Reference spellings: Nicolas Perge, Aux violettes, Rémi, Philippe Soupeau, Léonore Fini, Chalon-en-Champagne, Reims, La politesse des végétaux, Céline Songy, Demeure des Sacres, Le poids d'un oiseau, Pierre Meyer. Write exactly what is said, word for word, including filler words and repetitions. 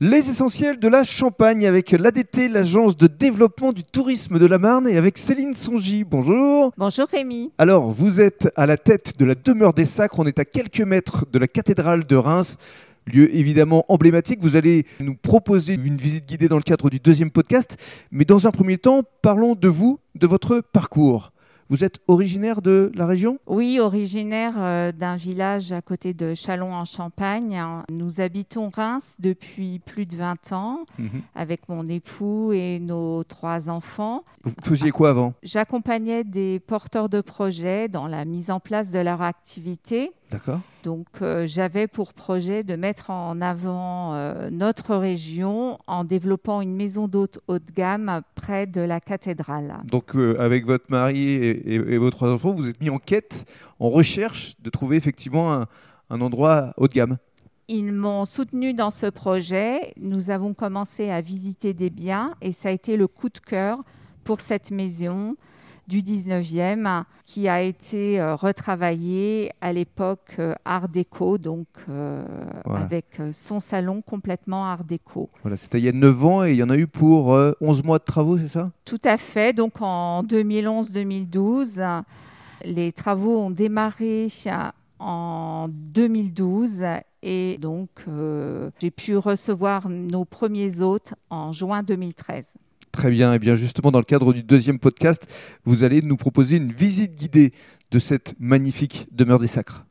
Les essentiels de la Champagne avec l'A D T, l'Agence de développement du tourisme de la Marne, et avec Céline Songy. Bonjour. Bonjour Rémi. Alors, vous êtes à la tête de la Demeure des Sacres. On est à quelques mètres de la cathédrale de Reims, lieu évidemment emblématique. Vous allez nous proposer une visite guidée dans le cadre du deuxième podcast. Mais dans un premier temps, parlons de vous, de votre parcours. Vous êtes originaire de la région ? Oui, originaire d'un village à côté de Chalon-en-Champagne. Nous habitons Reims depuis plus de vingt ans, mmh. avec mon époux et nos trois enfants. Vous faisiez quoi avant ? J'accompagnais des porteurs de projets dans la mise en place de leur activité. D'accord. Donc, euh, j'avais pour projet de mettre en avant euh, notre région en développant une maison d'hôtes haut de gamme près de la cathédrale. Donc, euh, avec votre mari et, et, et vos trois enfants, vous êtes mis en quête, en recherche de trouver effectivement un, un endroit haut de gamme. Ils m'ont soutenu dans ce projet. Nous avons commencé à visiter des biens et ça a été le coup de cœur pour cette maison du dix-neuvième, qui a été euh, retravaillé à l'époque euh, Art déco, donc euh, voilà. avec euh, son salon complètement Art déco. Voilà, c'était il y a neuf ans et il y en a eu pour euh, onze mois de travaux, c'est ça ? Tout à fait, donc en deux mille onze deux mille douze, les travaux ont démarré en deux mille douze et donc euh, j'ai pu recevoir nos premiers hôtes en juin deux mille treize. Très bien. Et bien justement, dans le cadre du deuxième podcast, vous allez nous proposer une visite guidée de cette magnifique demeure des Sacres.